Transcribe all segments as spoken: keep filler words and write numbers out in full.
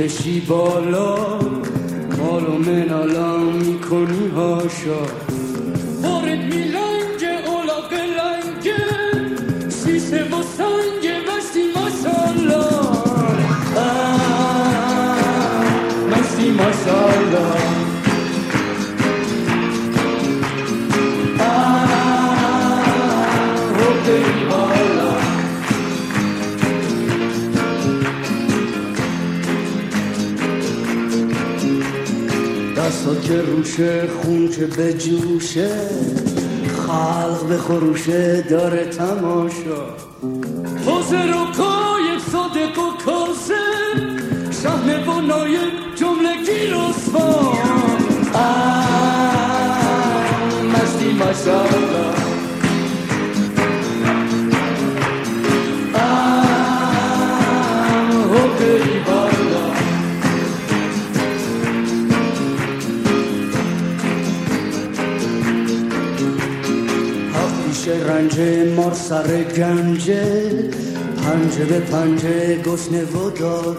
میکشی بالا، ما رو منالا میکنی هاشا، بارد میلنگه اولاق لنگه، سیسه و سنگه مستی ماشالله، مستی ماشالله، که روشه خون که به جوشه، خلق به خروشه داره تماشا، حوزه رو کایب صادق و کاسب، شهنه و نایب جملگی رسوا، آه مستی ماشالله، آه حقی بالا، رنجه مار سر گنجه، پنجه به پنجه گسنه و دارا،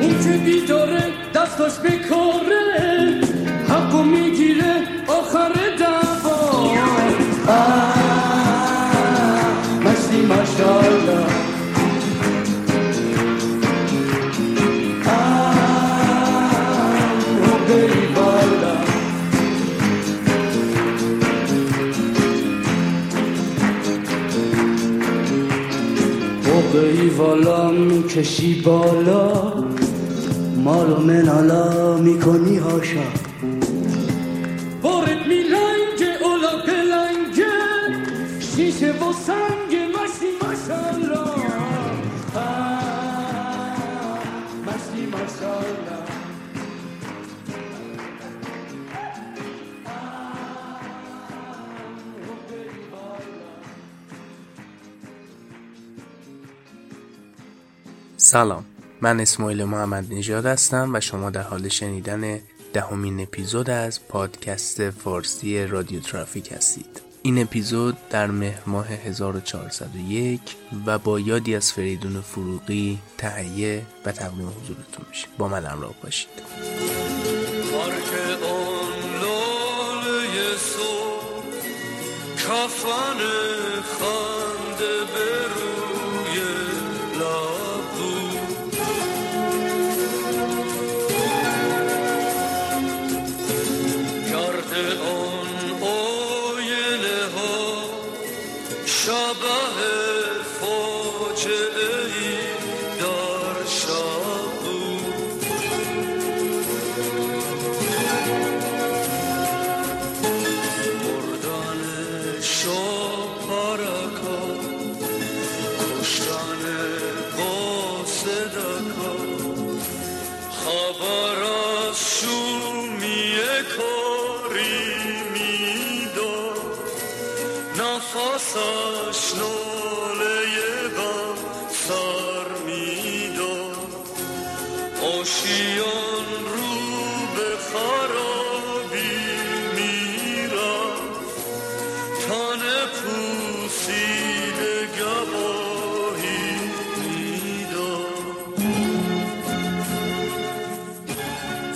اون که بیداره دستاش بکاره، حقو میگیره آخر دوا، آه مستی ماشالله، آه رو بری بالا، بایی والا میکشی بالا، ما رو منالا میکنی هاشا، بارد میلنگه اولا پلنگه، شیشه و سنگه مستی ماشالله، مستی ماشالله، سلام، من اسماعیل محمدنژاد هستم و شما در حال شنیدن دهمین اپیزود از پادکست فارسی رادیو ترافیک هستید. این اپیزود در مهر ماه هزار و چهارصد و یک و با یادی از فریدون فروغی تهیه و تقدیم حضورتون میشه. با من همراه باشید.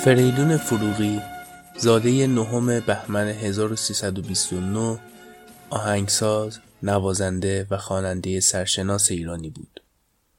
فریدون فروغی زاده نهم بهمن هزار و سیصد و بیست و نه آهنگساز، نوازنده و خواننده سرشناس ایرانی بود.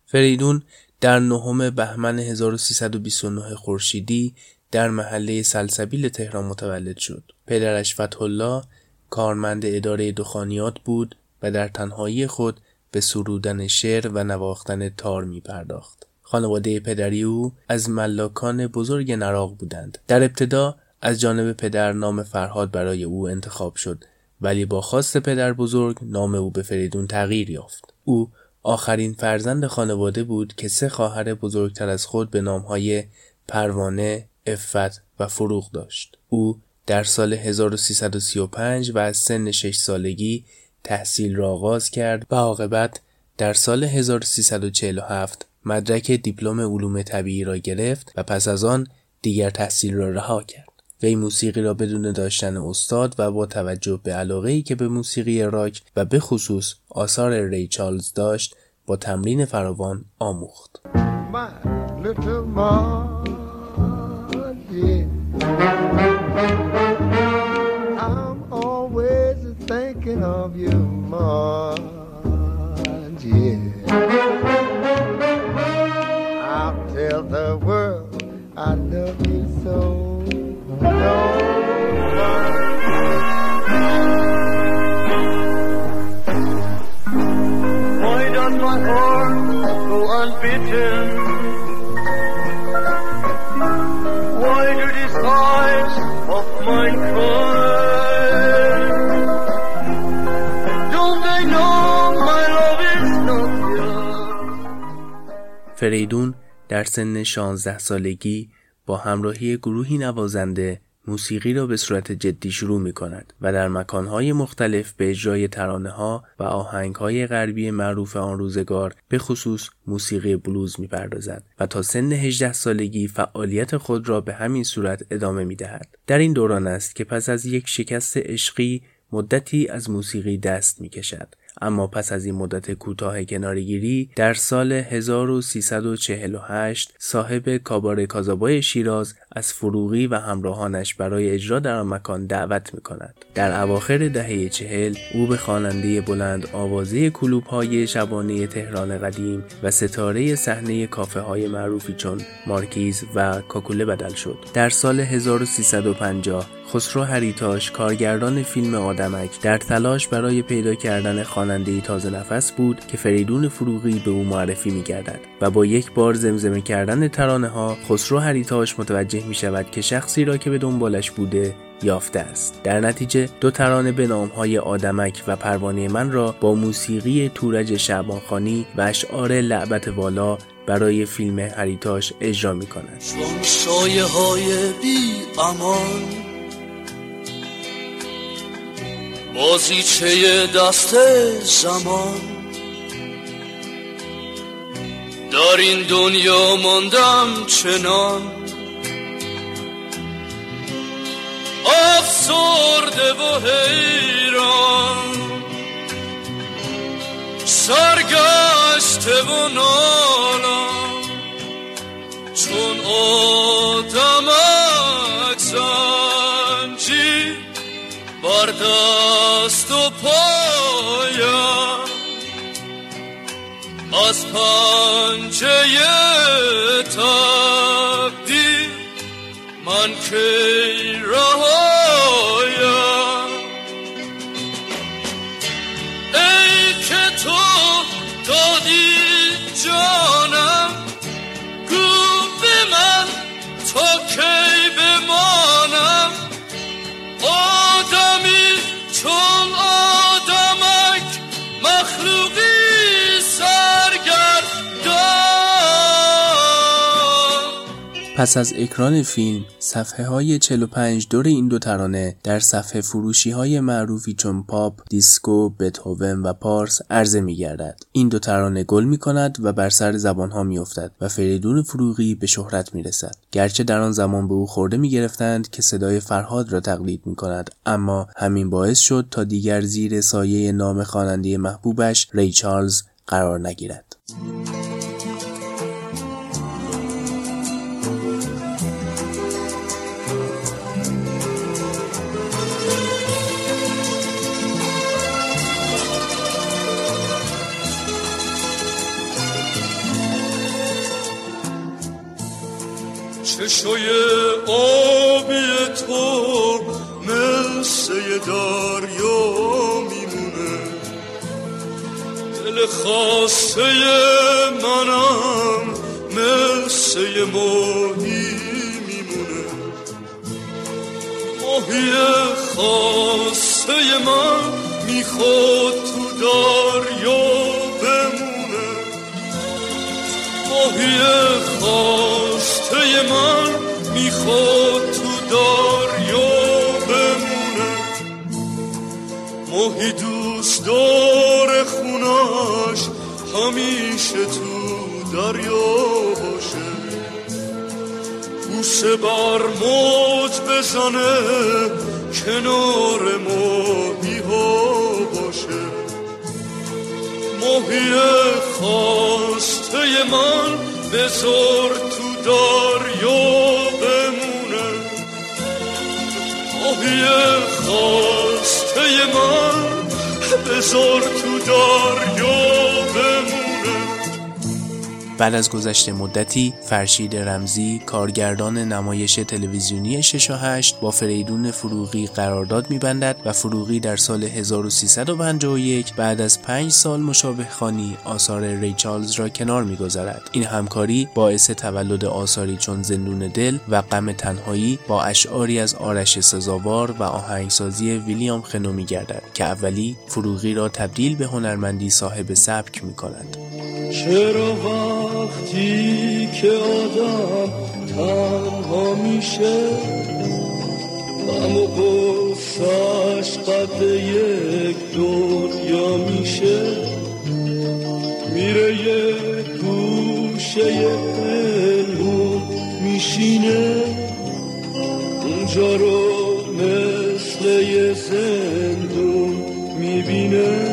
فریدون در نهم بهمن هزار و سیصد و بیست و نه خورشیدی در محله سلسبیل تهران متولد شد. پدرش فتح الله کارمند اداره دخانیات بود و در تنهایی خود به سرودن شعر و نواختن تار می پرداخت. خانواده پدری او از ملاکان بزرگ نراق بودند. در ابتدا از جانب پدر نام فرهاد برای او انتخاب شد، ولی با خواست پدر بزرگ نام او به فریدون تغییر یافت. او آخرین فرزند خانواده بود که سه خواهر بزرگتر از خود به نامهای پروانه، عفت و فروغ داشت. او در سال هزار و سیصد و سی و پنج و از سن شش سالگی تحصیل را آغاز کرد و عاقبت در سال هزار و سیصد و چهل و هفت مدرک دیپلم علوم طبیعی را گرفت و پس از آن دیگر تحصیل را رها کرد. وی موسیقی را بدون داشتن استاد و با توجه به علاقه‌ای که به موسیقی راک و به خصوص آثار ری چارلز داشت، با تمرین فراوان آموخت. little Molly. I'm always thinking of you, Molly. I'll tell the world I love you so. No, no. Unbitten. Why do these eyes of mine cry? Don't they know my love is not yours? فریدون در سن شانزده سالگی با همراهی گروهی نوازنده موسیقی را به صورت جدی شروع می کند و در مکانهای مختلف به اجرای ترانه‌ها و آهنگهای غربی معروف آن روزگار به خصوص موسیقی بلوز می پردازد و تا سن هجده سالگی فعالیت خود را به همین صورت ادامه می دهد. در این دوران است که پس از یک شکست عشقی مدتی از موسیقی دست می کشد. اما پس از این مدت کوتاه کناره‌گیری در سال هزار و سیصد و چهل و هشت صاحب کاباره کازابای شیراز از فروغی و همراهانش برای اجرا در آن مکان دعوت می‌کند. در اواخر دهه چهل او به خواننده بلند آوازه کلوب‌های شبانه تهران قدیم و ستاره صحنه کافه‌های معروفی چون مارکیز و کاکوله بدل شد. در سال هزار و سیصد و پنجاه خسرو هریتاش کارگردان فیلم آدمک در تلاش برای پیدا کردن خواننده‌ای تازه نفس بود که فریدون فروغی به او معرفی می‌گردد و با یک بار زمزمه کردن ترانه‌ها خسرو هریتاش متوجه می‌شود که شخصی را که به دنبالش بوده یافته است. در نتیجه دو ترانه به نام‌های آدمک و پروانه من را با موسیقی تورج شبانخانی و اشعار لعبت والا برای فیلم هریتاش اجرا می‌کند. چون سایه‌های بی امان بازیچه دست زمان در این دنیا ماندم چنان افسرده و حیران سرگشته و نالان چون آدمک زنجیر بردم از پنجه تبدیل من کی رهایم ای که تو دادی جانم گو به من تا کی بمانم آدمی چون آدمک مخلوقی پس از اکران فیلم، صفحه های چهل و پنج دور این دو ترانه در صفحه فروشی های معروفی چون پاپ، دیسکو، بتهوون و پارس عرضه می گردد. این دو ترانه گل می کند و بر سر زبان ها می افتد و فریدون فروغی به شهرت می رسد. گرچه در آن زمان به او خورده می گرفتند که صدای فرهاد را تقلید می کند، اما همین باعث شد تا دیگر زیر سایه نام خواننده محبوبش ری چارلز قرار نگیرد. چشوی آبی تو مثل دریا میمونه دل خاصه منم مثل ماهی میمونه ماهی خاصه من میخواد تو دریا بمونه ماهی خاصه توی من میخواد تو دریا بمونه ماهی دوست داره خونش همیشه تو دریا باشه بوسه بر موج بزنه کنار ماهی ها باشه ماهی خواسته من بزرد دریا بمونه ماهی خواسته من، بذار تو دریا بمونه. بعد از گذشت مدتی فرشید رمزی کارگردان نمایش تلویزیونی شش و هشت با فریدون فروغی قرارداد می‌بندد و فروغی در سال هزار و سیصد و پنجاه و یک بعد از پنج سال مشابه خوانی آثار ری چارلز را کنار می‌گذارد. این همکاری باعث تولد آثاری چون زندون دل و غم تنهایی با اشعاری از آرش سزاوار و آهنگسازی ویلیام خنومی گردد که اولی فروغی را تبدیل به هنرمندی صاحب سبک می‌کند. چرا وقتی که آدم تنها میشه غم و غصه‌اش قد یک دنیا میشه، میره یه گوشه پنهون میشینه اونجا رو مثل یه زندون میبینه.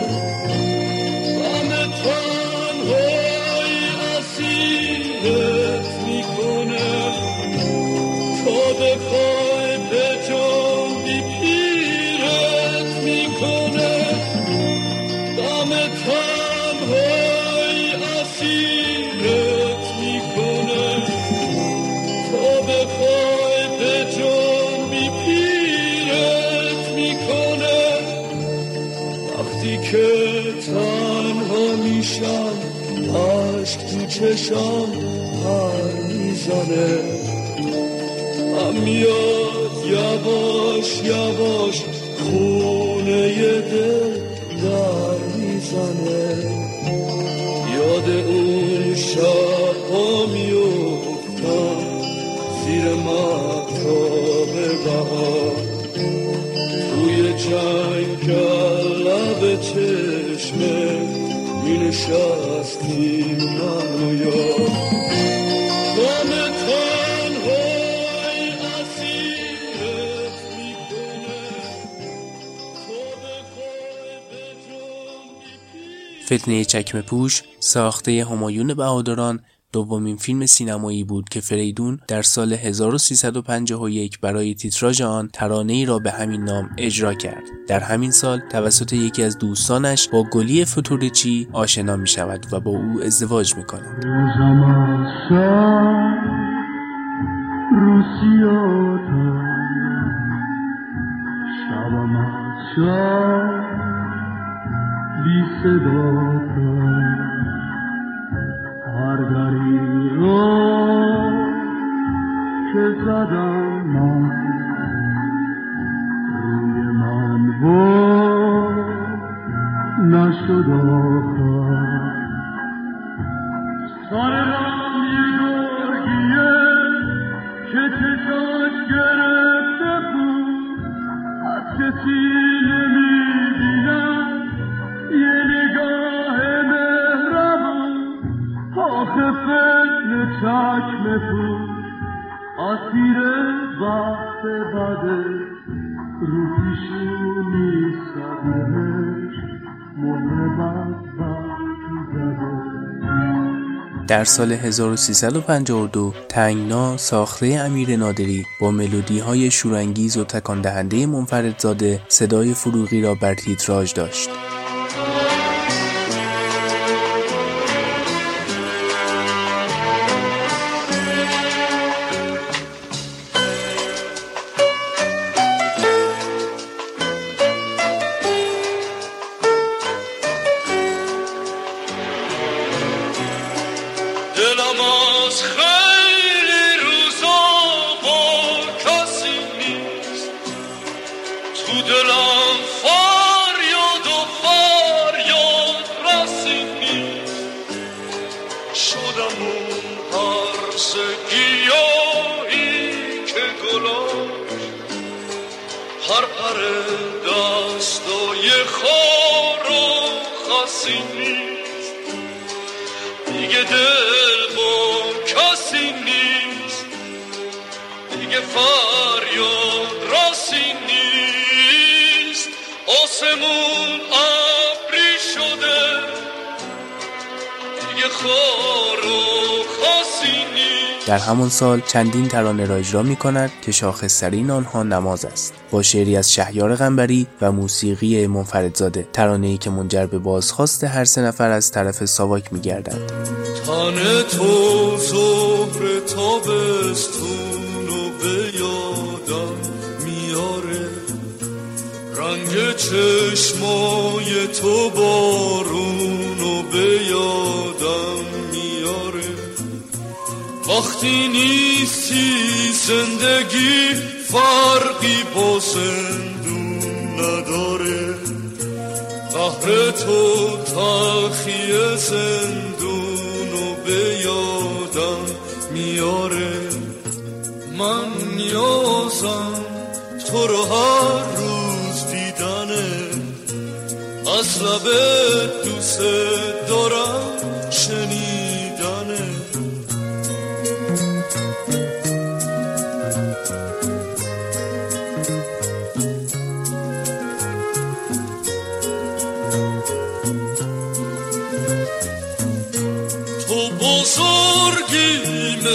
عشق تو چشم پر میزنه، هم میاد یواش یواش خونه دل در میزنه. یاد اون شب‌ها میافتم زیر ماهتاب بهار، توی جنگل لب چشمه می نشستیم من و یار. غم تنهایی اسیرت می کنه، خواب خواب به جان می پیر. فتنه چکمه پوش ساخته همایون بهادران دومین فیلم سینمایی بود که فریدون در سال هزار و سیصد و پنجاه و یک برای تیتراژ آن ترانه‌ای را به همین نام اجرا کرد. در همین سال توسط یکی از دوستانش با گلی فتورچی آشنا می شود و با او ازدواج می کند. هرگاری رو که زدم من روی من با نشد آخر سالم یه گرگیه که چشاش گرفته بود از کسی نمیدیدم یه نگاه آخه فتنه چکمه پوش اسیر وقت بده رو پیشونی سرمش مهر بدبخت زده. در سال هزار و سیصد و پنجاه و دو تنگنا ساخته امیر نادری با ملودی های شورانگیز و تکان دهنده منفرد زاده صدای فروغی را بر تیتراژ داشت. در همان سال چندین ترانه را اجرا می‌کند که شاخص‌ترین آنها نماز است با شعری از شهیار غنبری و موسیقی ایمون فرد زاده، ترانه‌ای که منجر به بازخواست هر سه نفر از طرف ساواک می‌گردد. تن تو صبر تابستون و به یادم میاره، رنگ چشمای تو بارون و به یادم میاره، وقتی نیستی زندگی فرقی با زندون نداره، قهر تو تلخی زندون و به یادم میاره، من نیازم تو رو هر روز دیدنه، از لبت دوست دارم شنیدنه. تو بزرگی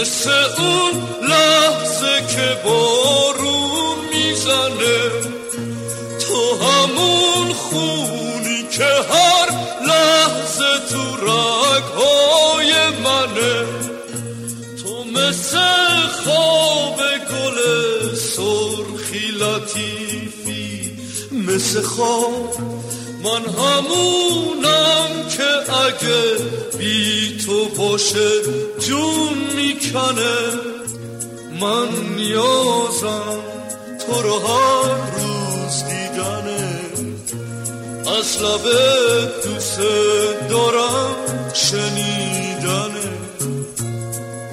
مثل اون لحظه که بارون میزنه، تو همون خونی که هر لحظه تو رگهای منه، تو مثل خواب گل سرخی لطیفی مثل خواب، من همونم که اگه بی تو باشه جون میکنه، من نیازم تو رو هر روز دیدنه، از لبت دوست دارم شنیدنه.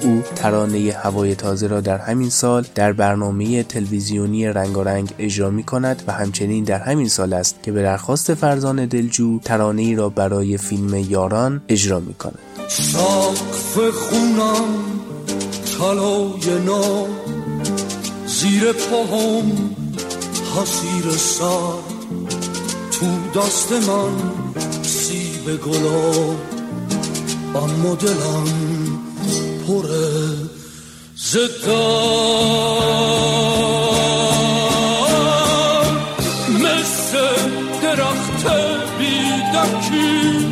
او ترانه هوای تازه را در همین سال در برنامه تلویزیونی رنگارنگ اجرا می کند و همچنین در همین سال است که به درخواست فرزان دلجو ترانه ای را برای فیلم یاران اجرا می کند. سقف خونم طلای نو، زیر پاهم حسیر سر، تو دست من سیب گلاب، اما دلم پر ز درد، مثل درخت بیدکی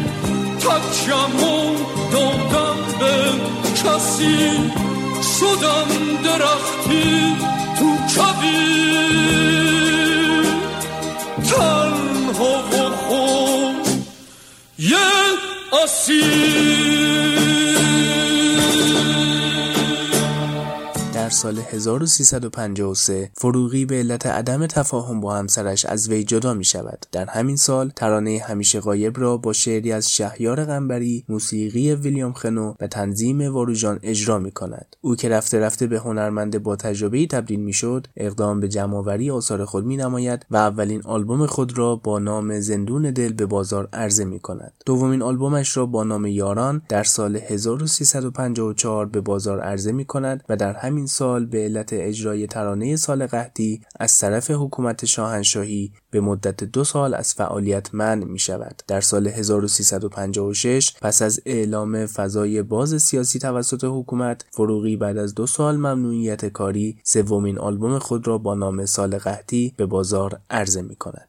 تکیم و دادم به کسی، شدم درختی تو کبیر، تنها و خود یه اسیر. در سال هزار و سیصد و پنجاه و سه فروغی به علت عدم تفاهم با همسرش از وی جدا می شود. در همین سال ترانه همیشه غایب را با شعری از شهیار غنبری، موسیقی ویلیام خنو و تنظیم واروژان اجرا می کند. او که رفته رفته به هنرمند با تجربه‌ای تبدیل می شد، اقدام به جمع‌آوری آثار خود می نماید و اولین آلبوم خود را با نام زندون دل به بازار عرضه می کند. دومین آلبومش را با نام یاران در سال هزار و سیصد و پنجاه و چهار به بازار عرضه می کند و در همین سال به علت اجرای ترانه سال قحطی از طرف حکومت شاهنشاهی به مدت دو سال از فعالیت منع می شود. در سال هزار و سیصد و پنجاه و شش پس از اعلام فضای باز سیاسی توسط حکومت، فروغی بعد از دو سال ممنوعیت کاری سومین آلبوم خود را با نام سال قحطی به بازار عرضه می کند.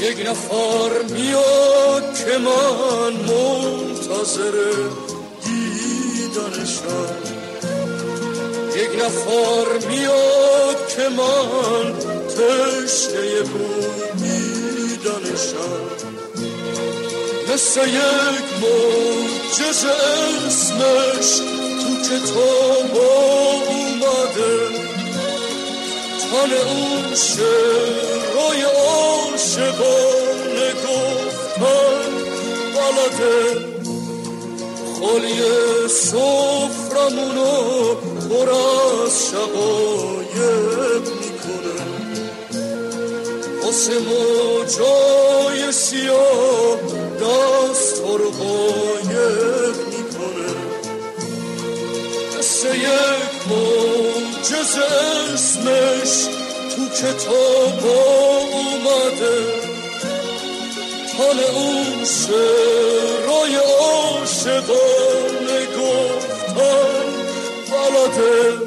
یک نفر میاد که من منتظر دیدنشم، یک نفر میاد که من تشنه بودیدنشم، مثل یک معجز اسمش تو کتاب اومده، تن اون شعرهای عاشقانه گفتن بلده، خالی سفرمونو پر از شقایق میکنه، واسه ما جای سیاه دست ها رو غایب میکنه، یک موجز اسمش تو کتابا اومده، حال اون شعرهای عاشقانه گفتن بلده.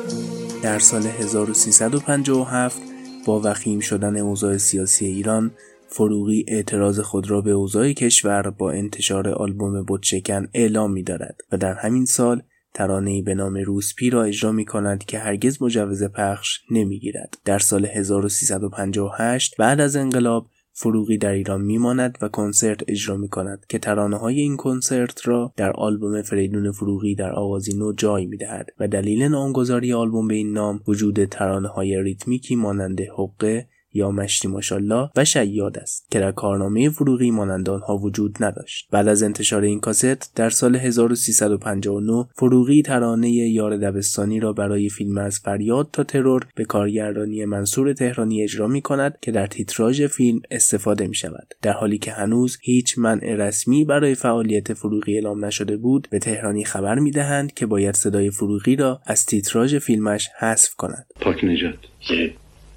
در سال هزار و سیصد و پنجاه و هفت با وخیم شدن اوضاع سیاسی ایران، فروغی اعتراض خود را به اوضاع کشور با انتشار آلبوم بتشکن اعلام می‌دارد و در همین سال ترانه‌ای به نام روسپی را اجرا می‌کند که هرگز مجوز پخش نمی‌گیرد. در سال هزار و سیصد و پنجاه و هشت بعد از انقلاب فروغی در ایران میماند و کنسرت اجرا می‌کند که ترانه‌های این کنسرت را در آلبوم فریدون فروغی در آوازی نو جای می‌دهد و دلیل نامگذاری آلبوم به این نام وجود ترانه‌های ریتمیکی مانند حقه یا مشتی ماشالله و شیاد است که در کارنامه فروغی مانند آنها وجود نداشت. بعد از انتشار این کاست در سال هزار و سیصد و پنجاه و نه فروغی ترانه یار دبستانی را برای فیلم از فریاد تا ترور به کارگردانی منصور تهرانی اجرا می کند که در تیتراژ فیلم استفاده می شود. در حالی که هنوز هیچ منع رسمی برای فعالیت فروغی اعلام نشده بود، به تهرانی خبر می دهند که باید صدای فروغی را از تیتراژ فیلمش حذف کند. پاک نجات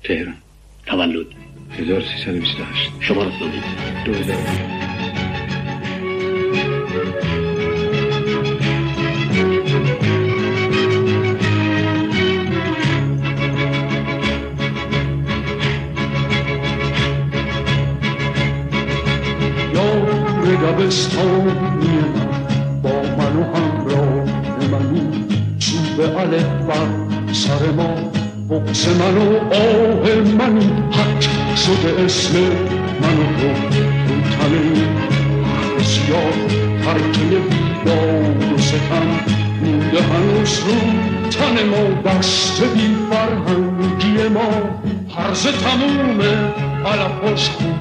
تهران تولد هزار و سیصد و بیست و هشت شما رفت دارید دوزار. یار دبستانی من با من و همراه منی، چوب علف بر سر ما، بغز من و آه من، حق شده اسم من و تو رو تنه بسیار، ترکه بیداد و ستم موده هنوز رو تن ما، بسته بی فرهنگی ما، حرز تمومه علف هاش خوب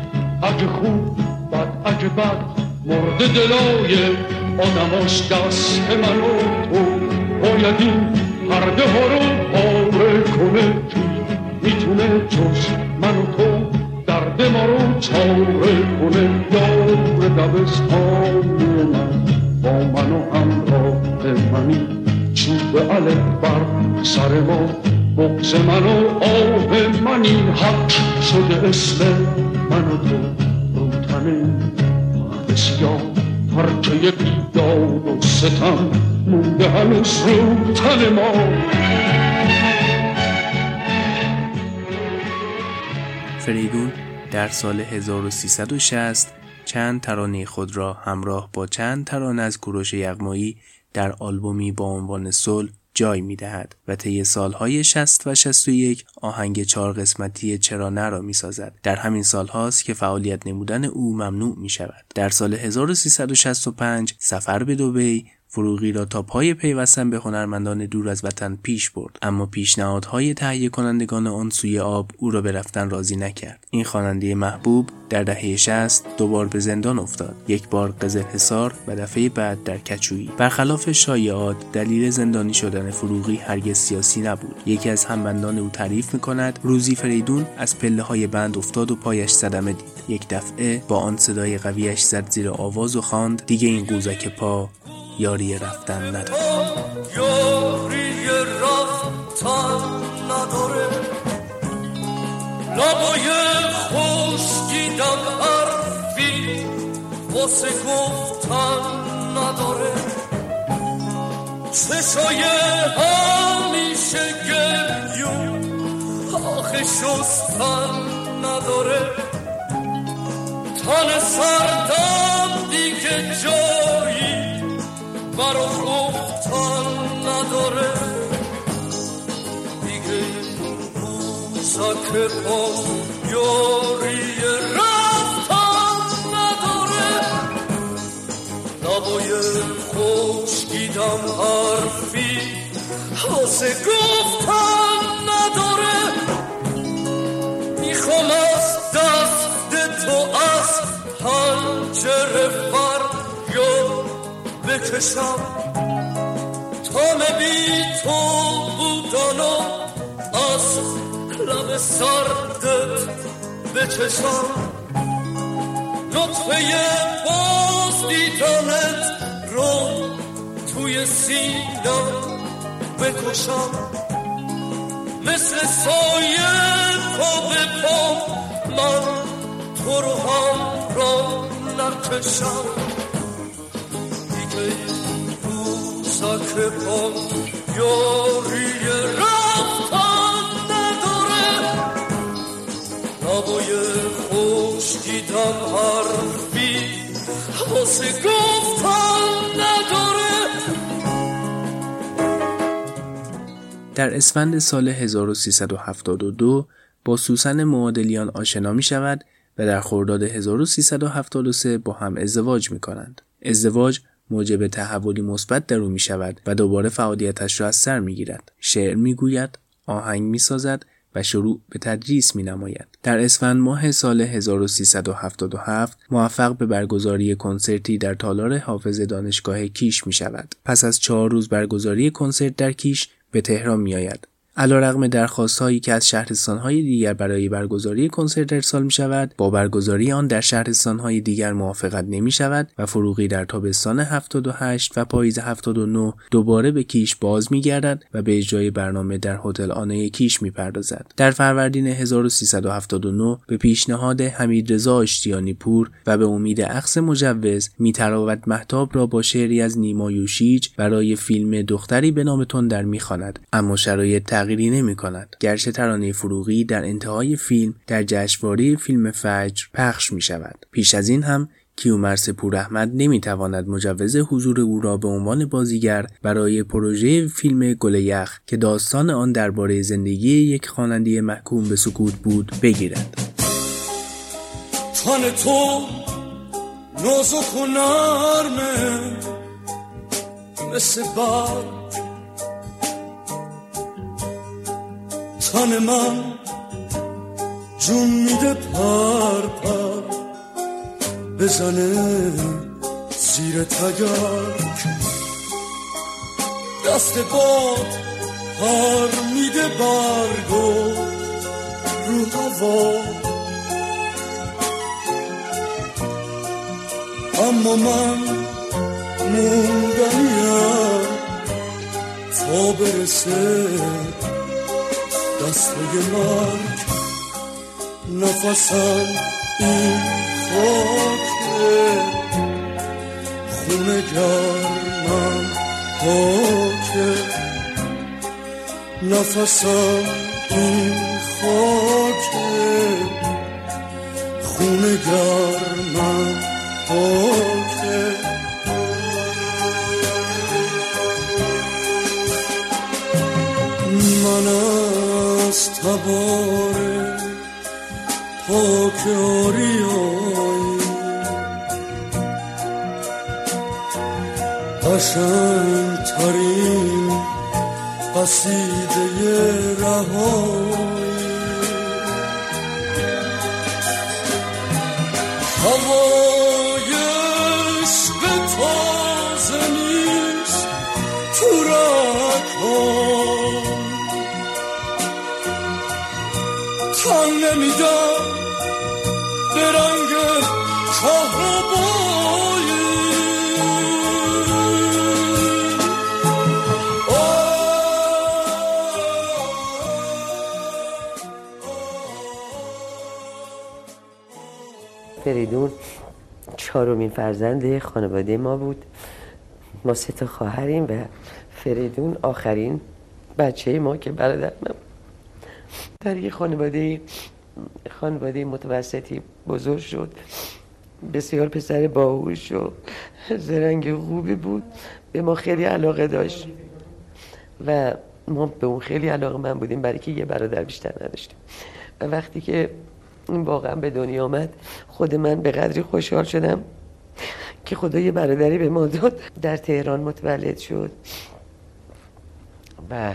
اگه خوب بد اگه بد، مرد دلای آدم هاش دست من و تو، باید این پرده ها رو کنه کی میتونه جز من و تو، درد ما رو چاره کنه. یار دبستانی من با من و همراه منی، چوب علف بر سر ما، بغض من و آه منی، حق شده اسم من و تو رو تنه بسیار، پرچه بیداد و ستم مونده هنوز رو تن ما. فریدون در سال هزار و سیصد و شصت چند ترانه خود را همراه با چند ترانه از کوروش یغمایی در آلبومی با عنوان صلح جای می‌دهد و طی سال‌های شصت و شصت و یک آهنگ چهار قسمتی چرانه را می‌سازد. در همین سال‌هاست که فعالیت نمودن او ممنوع می‌شود. در سال هزار و سیصد و شصت و پنج سفر به دبی فروغی را تا پای پیوستن به هنرمندان دور از وطن پیش برد، اما پیشنهادهای تهیه کنندگان آن سوی آب او را به رفتن راضی نکرد. این خواننده محبوب در دهه شصت دوبار به زندان افتاد، یک بار قزلحصار و دفعه بعد در کچویی. برخلاف شایعات، دلیل زندانی شدن فروغی هرگز سیاسی نبود. یکی از همبندان او تعریف می‌کند روزی فریدون از پله‌های بند افتاد و پایش صدمه دید. یک دفعه با آن صدای قویش زد زیر آواز و خواند دیگه این قوزک پا یاری رفتن نداره، یاری رفتن نداره، لبای خشکیدم حرفی واسه گفتن نداره، چشای همیشه گریون آخه شستن نداره، تن سردم دیگه جایی برای گفتن نداره، دیگه بوزک پا یاری رفتن نداره، لبای خشکیدم حرفی واسه گفتن نداره، میخوام از دست تو از پنجره فریاد بکشم، تامه بی تو بودانو از لب سردت بکشم، نطفه باز دیدنت رو توی سینم بکشم، مثل سایه پا به پا من تو رو هم را نکشم، دیگه روزک پا یاری رفتن نداره، نباید خوش دیدم حرفی واسه گفتن نداره. در اسفند سال هزار و سیصد و هفتاد و دو با سوسن موادلیان آشنا می شود و در خرداد هزار و سیصد و هفتاد و سه با هم ازدواج می کنند. ازدواج موجب تحولی مثبت در او می شود و دوباره فعالیتش را از سر می گیرد. شعر می گوید، آهنگ می سازد و شروع به تدریس می نماید. در اسفند ماه سال هزار و سیصد و هفتاد و هفت موفق به برگزاری کنسرتی در تالار حافظ دانشگاه کیش می شود. پس از چهار روز برگزاری کنسرت در کیش به تهران می آید. علیرغم درخواست‌هایی که از شهرستان‌های دیگر برای برگزاری کنسرت ارسال می‌شود، با برگزاری آن در شهرستان‌های دیگر موافقت نمی‌شود و فروغی در تابستان هفتاد و هشت و پاییز هفتاد و نه دوباره به کیش باز می‌گردد و به اجرای برنامه در هتل آنه کیش می‌پردازد. در فروردین هزار و سیصد و هفتاد و نه به پیشنهاد حمیدرضا اشتیانی پور و به امید اخذ مجوز، می‌تراود مهتاب را با شعری از نیما یوشیج برای فیلم دختری به نام تندر می‌خواند، اما شرایط تغییری نمی کند. گرچه ترانه فروغی در انتهای فیلم در جشنواره فیلم فجر پخش می شود. پیش از این هم کیومرث پوراحمد نمی تواند مجوز حضور او را به عنوان بازیگر برای پروژه فیلم گل یخ که داستان آن درباره زندگی یک خواننده محکوم به سکوت بود بگیرد. تن تو نازک و نرمه مثل باد، تن من جون میده پر پر بزنه زیر تگرک، دست باد پر میده برگو رو هوا، اما من موندنیم تا برسه دستای من، نفسم این خاکه، خونه گرمم خاکه، نفسم این خاکه، خونه گرمم خاکه. تباره پاک آریایی قشنگ ترین قصیده رهایی، هوایش به تازه نیست تو رکا، نمیدم به رنگ کهربایی، فریدون چهارمین فرزند خانواده ما بود. ما سه تا خواهریم و فریدون آخرین بچه ما که برادر من. در یک خانواده خانواده متوسطی بزرگ شد، بسیار پسر باهوش و زرنگ خوبی بود، به ما خیلی علاقه داشت و ما به اون خیلی علاقه من بودیم، برای که یه برادر بیشتر نداشتیم. و وقتی که این واقعا به دنیا آمد، خود من به قدری خوشحال شدم که خدا یه برادری به ما داد. در تهران متولد شد و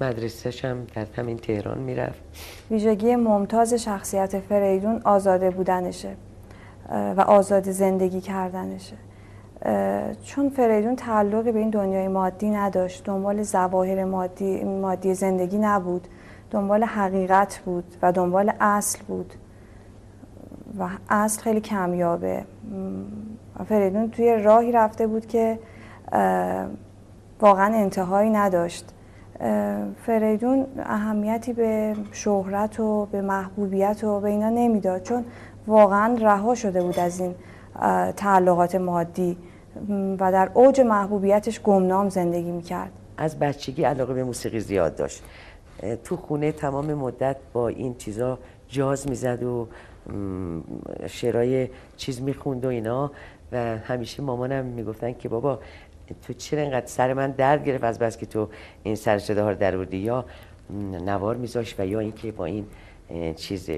مدرسه‌ش هم در همین تهران میرفت. ویژگی ممتاز شخصیت فریدون آزاده بودنشه و آزاد زندگی کردنشه. چون فریدون تعلقی به این دنیای مادی نداشت، دنبال ظواهر مادی مادی زندگی نبود، دنبال حقیقت بود و دنبال اصل بود و اصل خیلی کمیابه. فریدون توی راهی رفته بود که واقعا انتهایی نداشت. فریدون اهمیتی به شهرت و به محبوبیت و به اینا نمیداد، چون واقعا رها شده بود از این تعلقات مادی و در اوج محبوبیتش گمنام زندگی میکرد. از بچگی علاقه به موسیقی زیاد داشت، تو خونه تمام مدت با این چیزا جاز میزد و شعرهای چیز میخوند و اینا، و همیشه مامانم میگفتن که بابا تو چرا اینقدر سر من درد گرفت از بس که تو این سر صدا ها رو درآوردی؟ یا نوار میذاشت و یا اینکه با این چیز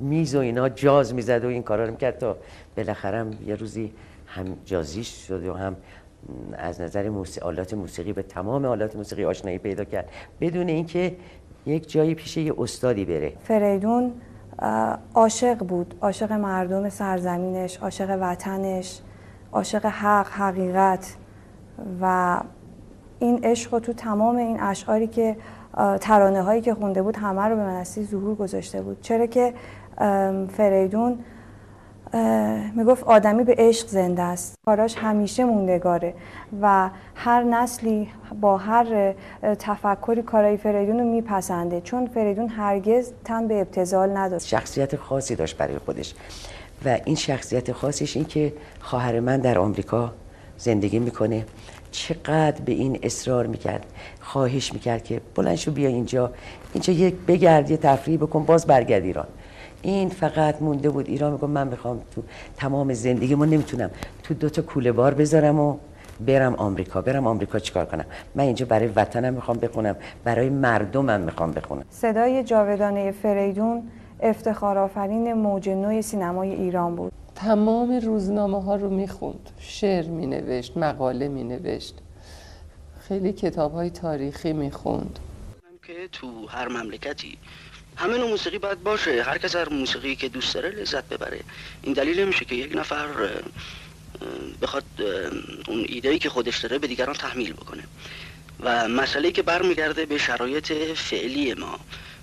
میز و اینا جاز میزد و این کارا رو میکرد تا بالاخره یه روزی هم جازیش شد و هم از نظر موسیقی، آلات موسیقی، به تمام آلات موسیقی آشنایی پیدا کرد بدون اینکه یک جایی پیش یه استادی بره. فریدون عاشق بود، عاشق مردم سرزمینش، عاشق وطنش، عاشق حق، حقیقت، و این عشق رو تو تمام این اشعاری که ترانه هایی که خونده بود همه رو به منصی ظهور گذاشته بود. چرا که فریدون میگفت آدمی به عشق زنده است، کاراش همیشه موندگاره و هر نسلی با هر تفکری کارای فریدون رو میپسنده، چون فریدون هرگز تن به ابتذال نداشت. شخصیت خاصی داشت برای خودش و این شخصیت خاصش این که خواهر من در آمریکا زندگی میکنه، چقدر به این اصرار میکرد، خواهش میکرد که بلند شو بیا اینجا، اینجا یک بگرد، یه تفریح بکن، باز برگرد ایران. این فقط مونده بود ایران، میگم من میخوام تو تمام زندگی من نمیتونم تو دوتا کوله بار بذارم و برم آمریکا، برم آمریکا چیکار کنم؟ من اینجا برای وطنم میخوام بخونم، برای مردمم میخوام بخونم. صدای جاودانه فریدون افتخارآفرین موج نو سینمای ایران بود. تمام روزنامه ها رو میخوند، شعر مینوشت، مقاله مینوشت، خیلی کتاب های تاریخی میخوند. که تو هر مملکتی همه نوع موسیقی باید باشه، هر کس هر موسیقی که دوست داره لذت ببره. این دلیل میشه که یک نفر بخواد اون ایده‌ای که خودش داره به دیگران تحمیل بکنه و مسئله‌ای که برمیگرده به شرایط فعلی ما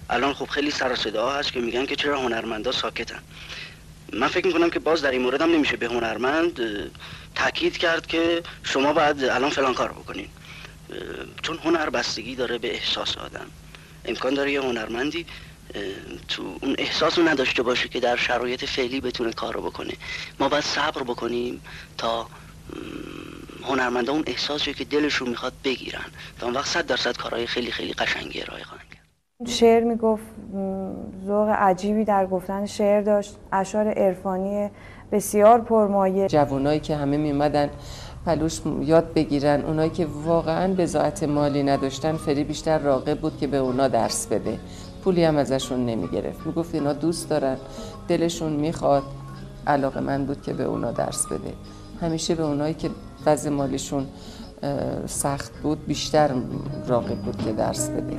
الان. خب خیلی سر و صدا هست که میگن که چرا هنرمندا ساکتن. من فکر میکنم که باز در این مورد هم نمیشه به هنرمند تاکید کرد که شما باید الان فلان کار بکنین، چون هنر بستگی داره به احساس آدم. امکان داره یه هنرمندی تو اون احساس رو نداشته باشه که در شرایط فعلی بتونه کار رو بکنه. ما باید صبر بکنیم تا هنرمندا اون احساس رو که دلشون میخواد بگیرن، تا اون وقت صد درصد کارهای خیلی خیلی قشنگی ارائه خواهند کرد. شعر میگفت، ذوق عجیبی در گفتن شعر داشت، اشعار عرفانی بسیار پرمایه. جوانایی که همه میمدن پلوش یاد بگیرن، اونایی که واقعا بضاعت مالی نداشتن، فری بیشتر راغب بود که به اونا درس بده، پولی هم ازشون نمیگرفت، میگفت اینا دوست دارن، دلشون میخواد، علاقه‌مند بود که به اونا درس بده. همیشه به اونایی که وضع مالیشون سخت بود بیشتر راغب بود که درس بده.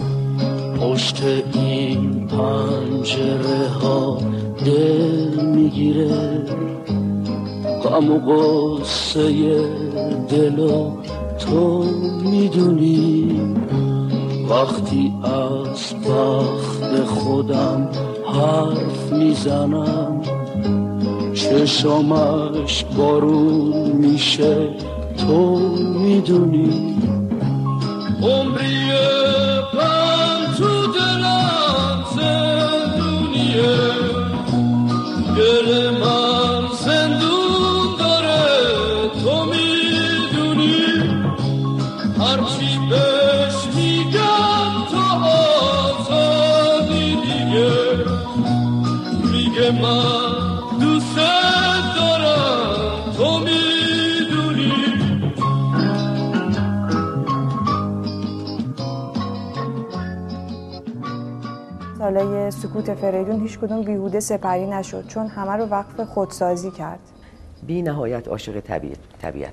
پشت این پنجره ها دل میگیره، غم و غصه دلو تو میدونی، وقتی از بخت خودم حرف میزنم چشمش بارون میشه تو میدونی، عمری من تو دلم زندونیه، گل من زندون داره تو میدونی، هرچی بهش میگم تو آزادی دیگه، میگه من دوست دارم تو میدونی. سالهای سکوت فریدون هیچ کدوم بیهوده سپری نشد، چون همه رو وقف خودسازی کرد. بی نهایت عاشق طبیعت, طبیعت.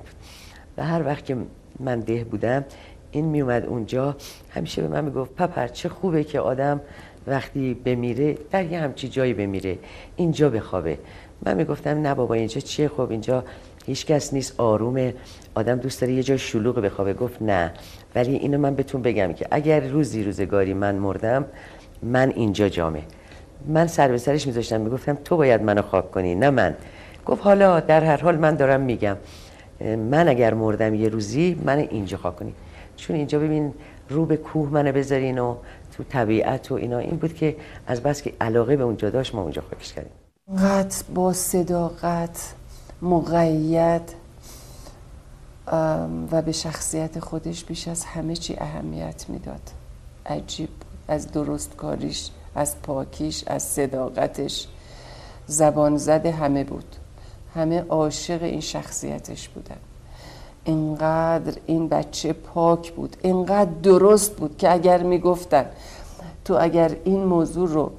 و هر وقت که من ده بودم این می اومد اونجا، همیشه به من میگفت پپر چه خوبه که آدم وقتی بمیره در یه همچی جایی بمیره، اینجا بخوابه. من میگفتم نه بابا اینجا چیه، خوب اینجا هیچ کس نیست، آرومه، آدم دوست داره یه جای شلوغ بخوابه. گفت نه، ولی اینو من بهتون بگم که اگر روزی روزگاری من مردم من اینجا جامه. من سر به سرش میذاشتم، میگفتم تو باید منو خواب کنی نه من. گفت حالا در هر حال من دارم میگم من اگر مردم یه روزی من اینجا خواب کنی. چون اینجا ببین رو به کوه منو بذارین و تو طبیعت و اینا، این بود که از بس که علاقه به اونجا داشت ما اونجا خاکش کردیم. قط با صداقت، مقید و به شخصیت خودش بیش از همه چی اهمیت میداد. عجیب از درستکاریش، از پاکیش، از صداقتش، زبان زده همه بود. همه عاشق این شخصیتش بودن. اینقدر این بچه پاک بود، اینقدر درست بود که اگر میگفتن تو اگر این موضوع رو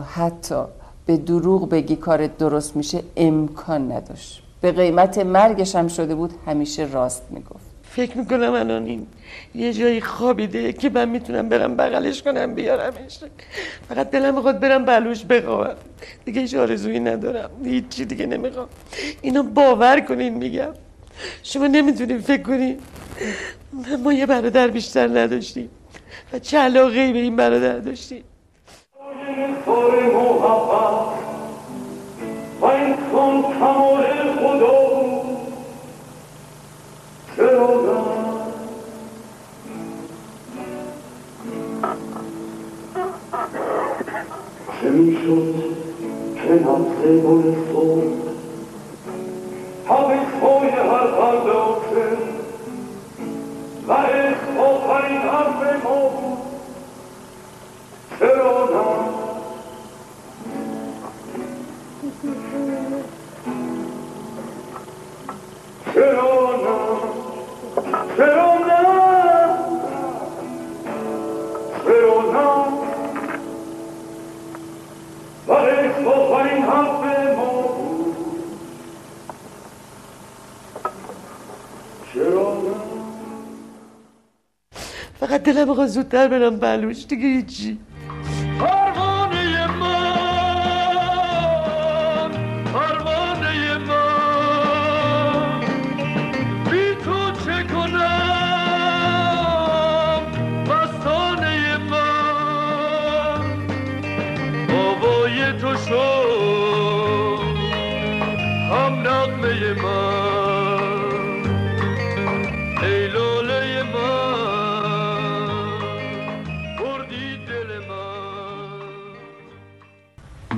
حتی به دروغ بگی کارت درست میشه، امکان نداشت. به قیمت مرگش هم شده بود همیشه راست میگفت. فکر میکنم الان این یه جایی خوابیده که من میتونم برم بغلش کنم بیارمش، فقط دلم میخواد برم بغلش بخوابم دیگه، هیچ آرزویی ندارم، هیچی دیگه نمیخوام. اینو باور کنین میگم، شما نمیتونین فکر کنین ما یه برادر بیشتر نداشتیم و چه علاقه‌ای به این برادر داشتیم. چه میشد که نفسه گل سرد حبیث های هر پرداخته و عشق آخرین حرف ما بود، چرا نه؟ چرا نه؟ چرا نه؟ چرا نه؟ برای آخرین حرف ما بود، چرا نه؟ فقط دلم می‌خواد زودتر برم بلوچ دیگه، هیچی.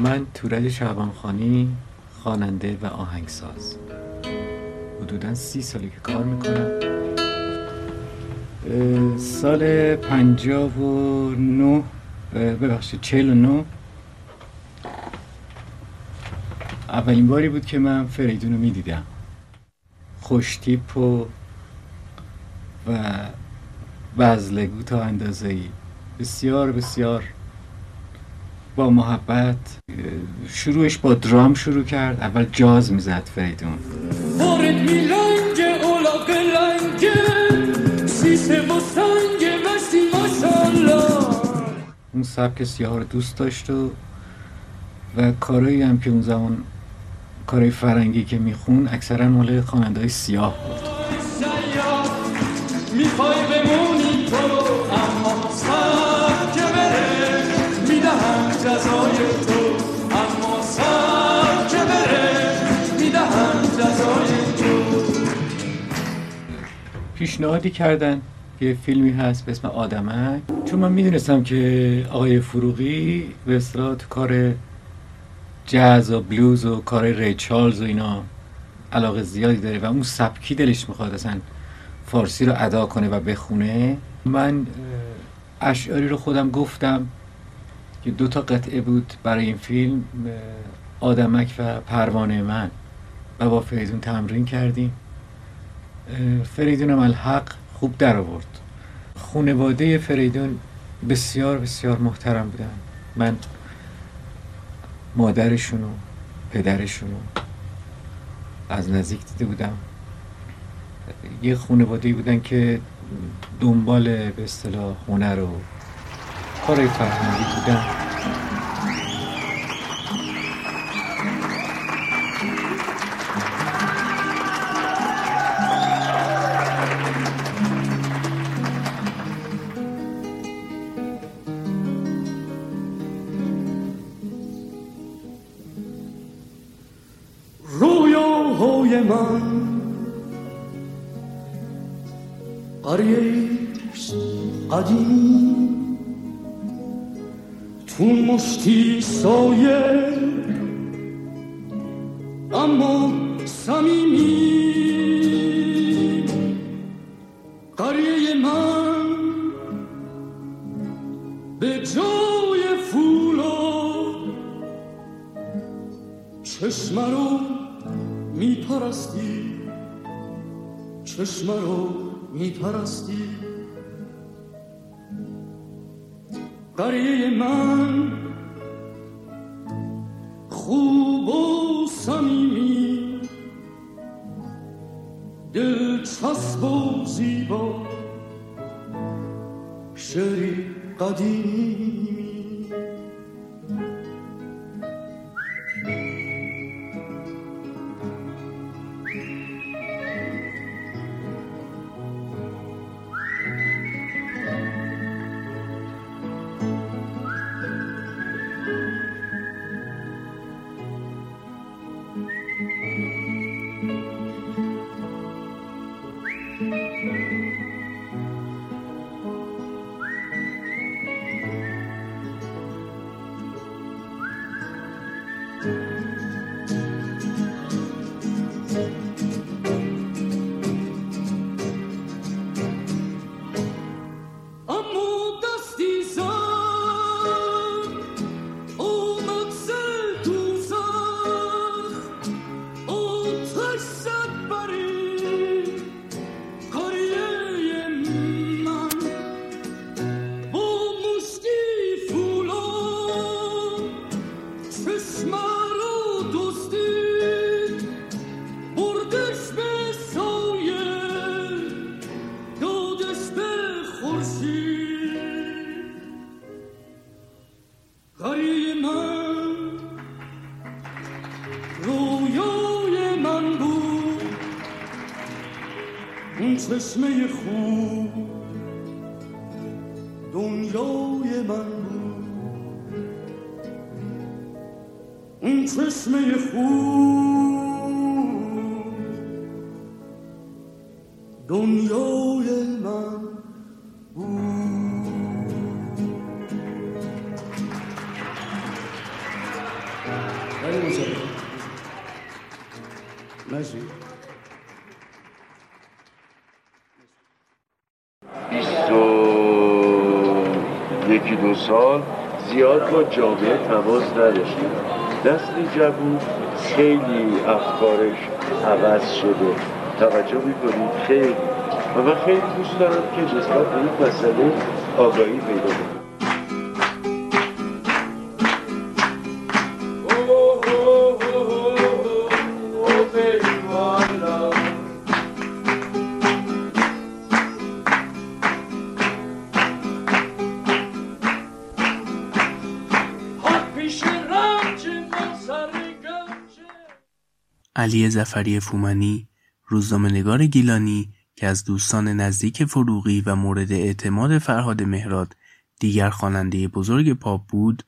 من تورج شبانخانی، خواننده و آهنگساز، حدوداً سی سالی که کار میکنم. سال پنجاه و نه ببخشید چهل و نه اولین باری بود که من فریدون رو میدیدم. خوشتیپ و و بزلگو تا اندازه‌ای، بسیار بسیار با محبت. شروعش با درام شروع کرد، اول جاز میزد فریدون. اون سبک سیاه رو دوست داشت و و کارایی هم که اون زمان کارای فرنگی که میخون اکثرا مال خواننده‌های سیاه بود. پیشنهادی کردن یه فیلمی هست به اسم آدمک، چون من میدونستم که آقای فروغی به اصطلاح تو کار جاز و بلوز و کار ری چارلز و اینا علاقه زیادی داره و اون سبکی دلش میخواد اصلا فارسی رو ادا کنه و بخونه. من اشعاری رو خودم گفتم که دو تا قطعه بود برای این فیلم، آدمک و پروانه من، و با فریدون تمرین کردیم. فریدون هم الحق خوب در آورد. خانواده فریدون بسیار بسیار محترم بودن. من مادرشون و پدرشون رو از نزدیک دیده بودم. یه خانواده‌ای بودن که دنبال به اصطلاح هنر و کار فرهنگی بودن. قریست قدیمی تو مشتی سایه اما صمیمی قریه من به جای فولا چشم رو می پرستی چشم رو می پرستی قریه من خوب و صمیمی دلچسب و زیبا شعری قدیمی چشمه خوب دنیای من بود اون چشمه خوب دنیای من بود. مرسی. یکی دو سال زیاد با جامعه تماس نداشتیم. نسل جوون خیلی افکارش عوض شده، توجه می‌کنید خیلی، و من خیلی دوست دارم که نسبت به این مسئله آگاهی پیدا کنم. علی زفری فومانی، روزنامه‌نگار گیلانی که از دوستان نزدیک فروغی و مورد اعتماد فرهاد مهراد، دیگر خواننده بزرگ پاپ بود،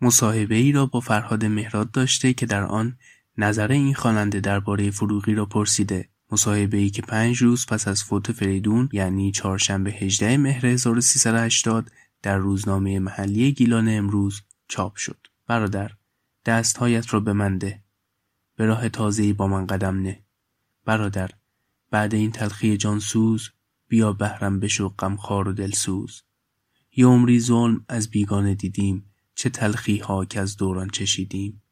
مصاحبه‌ای را با فرهاد مهراد داشته که در آن نظر این خواننده درباره فروغی را پرسیده. مصاحبه‌ای که پنج روز پس از فوت فریدون، یعنی چهارشنبه هجدهم مهر هزار و سیصد و هشتاد در روزنامه محلی گیلان امروز چاپ شد. برادر، دست‌هایت را به من ده. به راه تازه‌ای با من قدم نه. برادر، بعد این تلخی جانسوز بیا بهرم بشو غمخوار و دلسوز. یه عمری ظلم از بیگانه دیدیم، چه تلخی ها که از دوران چشیدیم.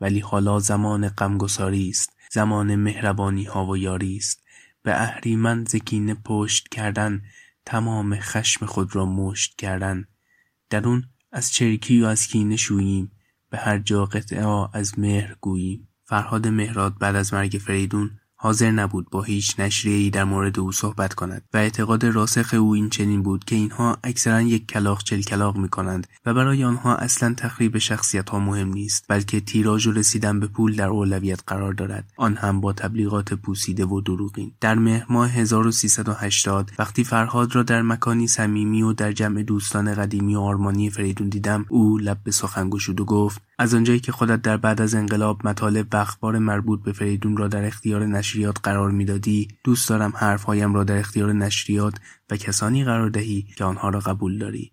ولی حالا زمان غمگساری است، زمان مهربانی ها و یاری است. به اهریمن ز کینه پشت کردن، تمام خشم خود را مشت کردن. درون از چرکی و از کینه شوییم، به هر جا قطعه از مهر گوییم. فرهاد مهراد بعد از مرگ فریدون حاضر نبود با هیچ نشریه‌ای در مورد او صحبت کند و اعتقاد راسخ او این چنین بود که اینها اکثرا یک کلاغ چل کلاغ می‌کنند و برای آنها اصلا تخریب شخصیت‌ها مهم نیست، بلکه تیراژ و رسیدن به پول در اولویت قرار دارد، آن هم با تبلیغات پوسیده و دروغین. در مهر ماه هزار و سیصد و هشتاد وقتی فرهاد را در مکانی صمیمی و در جمع دوستان قدیمی و آرمانی فریدون دیدم، او لب به سخن گشود و گفت: از آنجایی که خودت در بعد از انقلاب مطالب و اخبار مربوط به فریدون را در اختیار نشر نشریات قرار میدادی، دوست دارم حرفهایم را در اختیار نشریات و کسانی قرار دهی که آنها را قبول داری.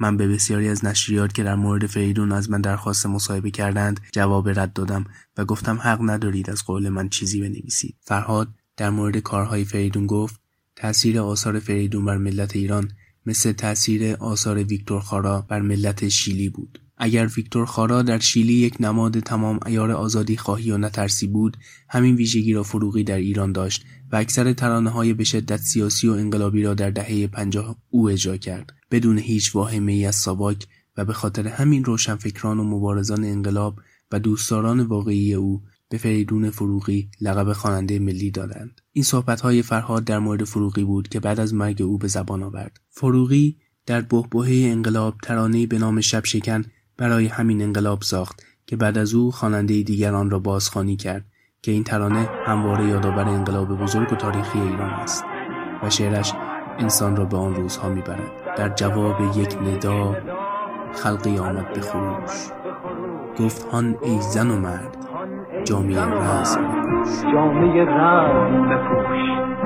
من به بسیاری از نشریات که در مورد فریدون از من درخواست مصاحبه کردند جواب رد دادم و گفتم حق ندارید از قول من چیزی بنویسید. فرهاد در مورد کارهای فریدون گفت تأثیر آثار فریدون بر ملت ایران مثل تأثیر آثار ویکتور خارا بر ملت شیلی بود. اگر ویکتور خارا در شیلی یک نماد تمام عیار آزادی خواهی و نترسی بود، همین ویژگی را فروغی در ایران داشت و اکثر ترانه‌های به شدت سیاسی و انقلابی را در دهه پنجاه او اجرا کرد، بدون هیچ واهمه‌ای از ساواک، و به خاطر همین روشنفکران و مبارزان انقلاب و دوستداران واقعی او به فریدون فروغی لقب خواننده ملی دادند. این صحبت‌های فرهاد در مورد فروغی بود که بعد از مرگ او به زبان آورد. فروغی در بحبوحه انقلاب ترانه‌ای به نام شب شکن برای همین انقلاب ساخت که بعد از او خواننده دیگران را بازخوانی کرد که این ترانه همواره یادآور انقلاب بزرگ و تاریخی ایران است و شعرش انسان را به آن روزها میبرد. در جواب یک ندا خلقی آمد به خروش، گفت هان ای زن و مرد جامعه رز بپوش، جامعه رز بپوش،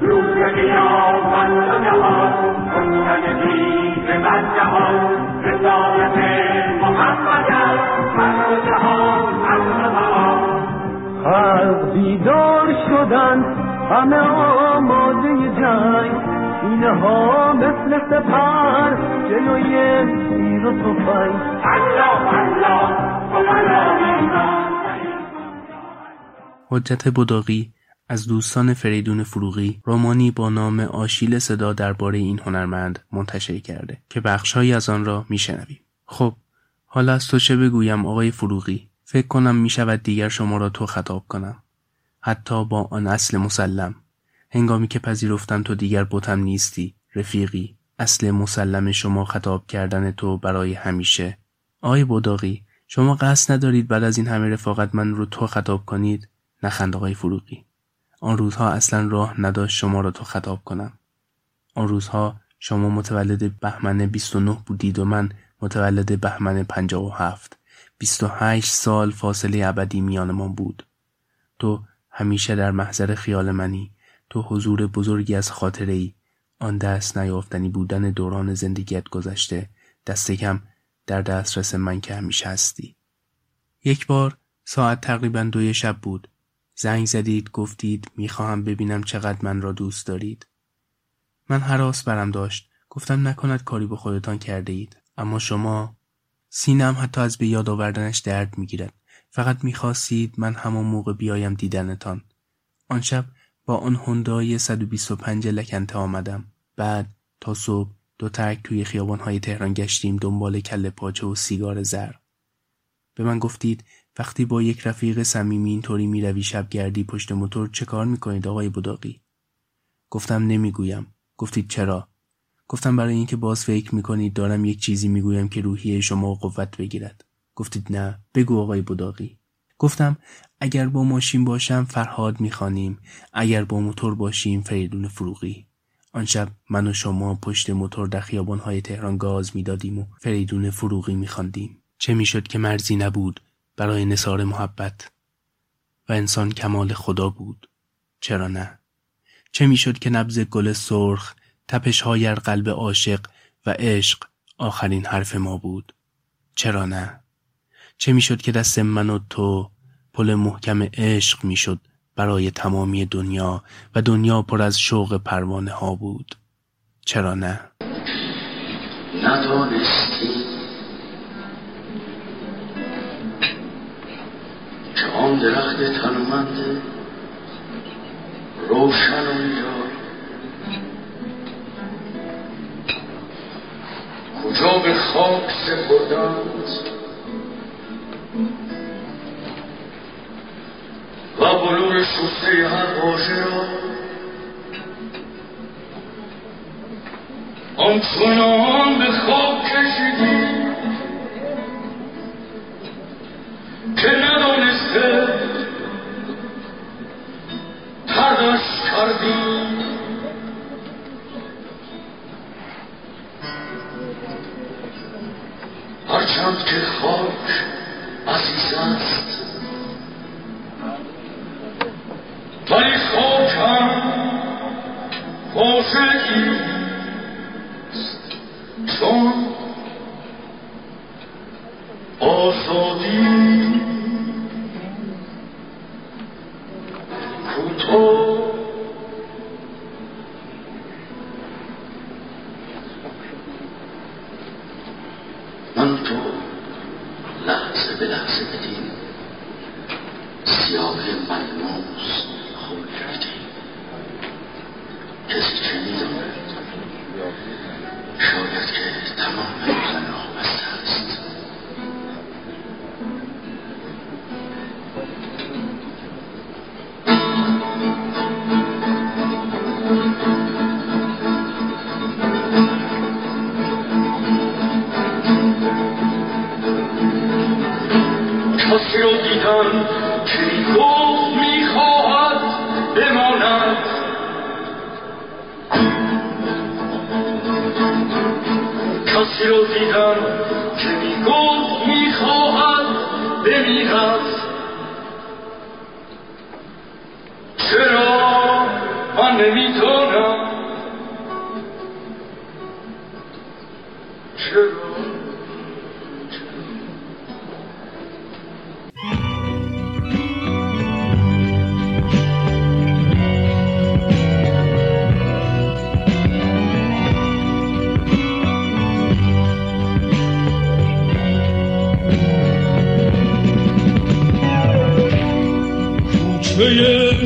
روی قیامت و جهان کنگه دیگه بر جهان رسالت محمد است هر و جهان هر و جهان خلق بیدار شدن همه آماده جنگ، اینه ها مثل سپر جلوی تیر و تفنگ. الله الله. حجت بداغی از دوستان فریدون فروغی رمانی با نام آشیل صدا درباره این هنرمند منتشر کرده که بخشهایی از آن را میشنویم. خب حالا از تو چه بگویم آقای فروغی؟ فکر کنم میشود دیگر شما را تو خطاب کنم، حتی با آن اصل مسلم، هنگامی که پذیرفتم تو دیگر بتم نیستی رفیقی، اصل مسلم شما خطاب کردن تو برای همیشه. آقای بداغی شما قصد ندارید بعد از این همه رفاقت من رو تو خطاب کنید؟ نخند آقای فروغی. آن روزها اصلا راه نداشت شما رو تو خطاب کنم. آن روزها شما متولد بهمن بیست و نه بودید و من متولد بهمن پنجاه و هفت. بیست و هشت سال فاصله ابدی میانمان بود. تو همیشه در محضر خیال منی، تو حضور بزرگی از خاطره‌ای، آن دست نیافتنی بودن دوران زندگیت گذشته، دست کم در دسترس من که همیشه هستی. یک بار ساعت تقریبا دوی شب بود، زنگ زدید، گفتید میخواهم ببینم چقدر من را دوست دارید. من هراس برم داشت، گفتم نکند کاری به خودتان کرده اید. اما شما، سینم حتی از به یاد آوردنش درد میگیرد، فقط میخواستید من همان موقع بیایم دیدنتان. آن شب با آن هوندای صد و بیست و پنج لکنته آمدم. بعد تا صبح دو ترک توی خیابان‌های تهران گشتیم دنبال کله پاچه و سیگار زر. به من گفتید وقتی با یک رفیق صمیمی اینطوری میروی شبگردی پشت موتور چه کار میکنید آقای بداغی؟ گفتم نمیگویم. گفتید چرا؟ گفتم برای اینکه باز فکر میکنید دارم یک چیزی میگویم که روحیه شما قوت بگیرد. گفتید نه، بگو آقای بداغی. گفتم اگر با ماشین باشم فرهاد میخوانیم، اگر با موتور باشیم فریدون فروغی. آن شب من و شما پشت موتور در خیابان‌های تهران گاز می‌دادیم و فریدون فروغی می‌خواندیم. چه می‌شد که مرزی نبود برای نثار محبت و انسان کمال خدا بود، چرا نه؟ چه می‌شد که نبض گل سرخ، تپش‌های هر قلب عاشق و عشق آخرین حرف ما بود، چرا نه؟ چه می‌شد که دست من و تو پل محکم عشق می‌شد برای تمامی دنیا و دنیا پر از شوق پروانه ها بود، چرا نه؟ ندانستی که آن درخت تنومند روشن اونجا کجا به خاک سپردند و بلور شسته هر واژه را آنچنان به خواب کشیدی که ندانسته ترش کردی. هرچند که خاک عزیز است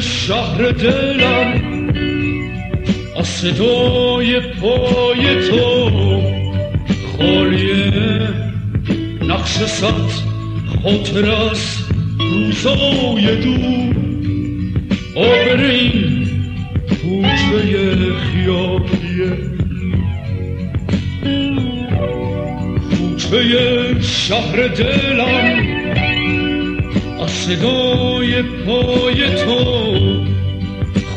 شهر دلم از صدای پای تو خالیه، نقش صد خاطر از روزای دور، آبر این کوچه خیالیه، کوچه شهر دلم از صدای پای تو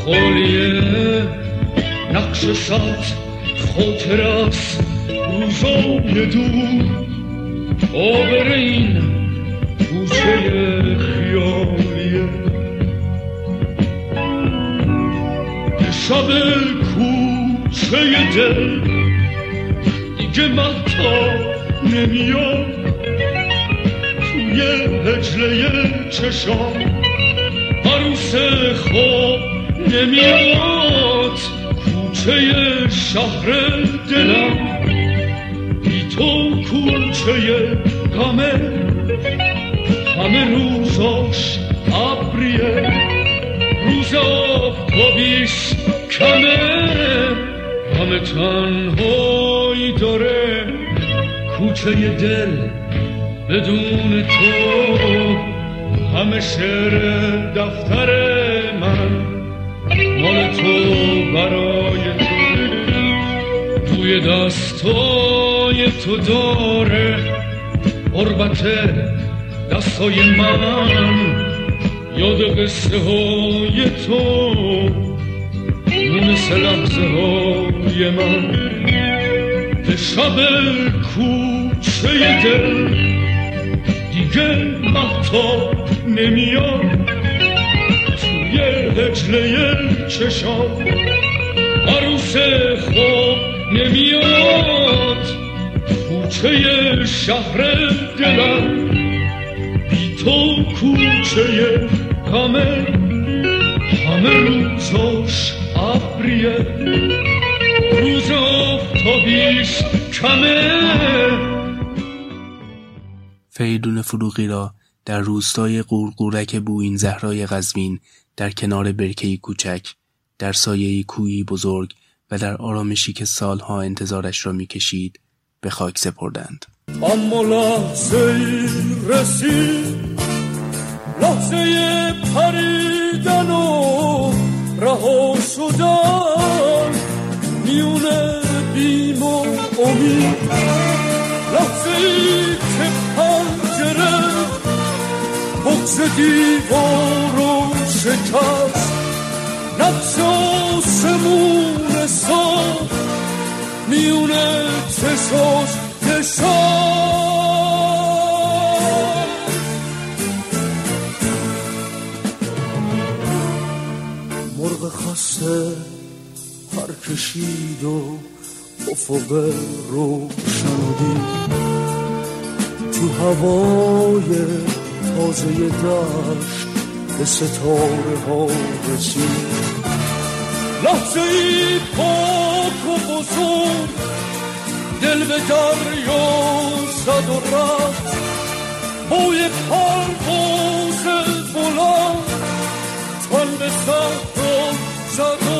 خالیه، نقش صد خاطر از روزای دور، آبر این کوچه خیالیه، شب کوچه دل دیگه مهتاب نمیاد، توی هجله چشام عروس خواب نمیاد، کوچه شهر دلم بی تو کوچه غمه، همه روزاش ابریه، روز آفتابیش کمه، همه تنهایی داره کوچه دل، بدون تو همه شعر دفتر من مال تو، برای تو توی دستای تو داره قربت دستای من، یاد قصه های تو مثل لحظه های من، به شب کوچه دل دیگه مهتاب نمیاد، یه هجله چشام عروس خواب نمیاد، کوچه شهر دلم بی تو کوچه غمه، همه روزاش ابریه، روز آفتابیش کمه. فریدون فروغی را در روستای قورقورک بوئین زهرای قزوین، در کنار برکه‌ای کوچک، در سایه‌ی کوهی بزرگ و در آرامشی که سالها انتظارش را می‌کشید، به خاک سپردند. اما لحظه‌ای رسید، لحظه‌ی پریدن و رها شدن میون بیم و امید، لحظه‌ای که پنجره بغض دیوار و شکست، نقش آسمون سال میونه چشاش کشان، مرغ خسته پر کشید و افق روشن دید، تو هوای تازه دشت به ستاره ها رسید. لحظه ای پاک و بزرگ دل به دریا زد و رفت، بوی پرواز بلند تن به صحرا زد و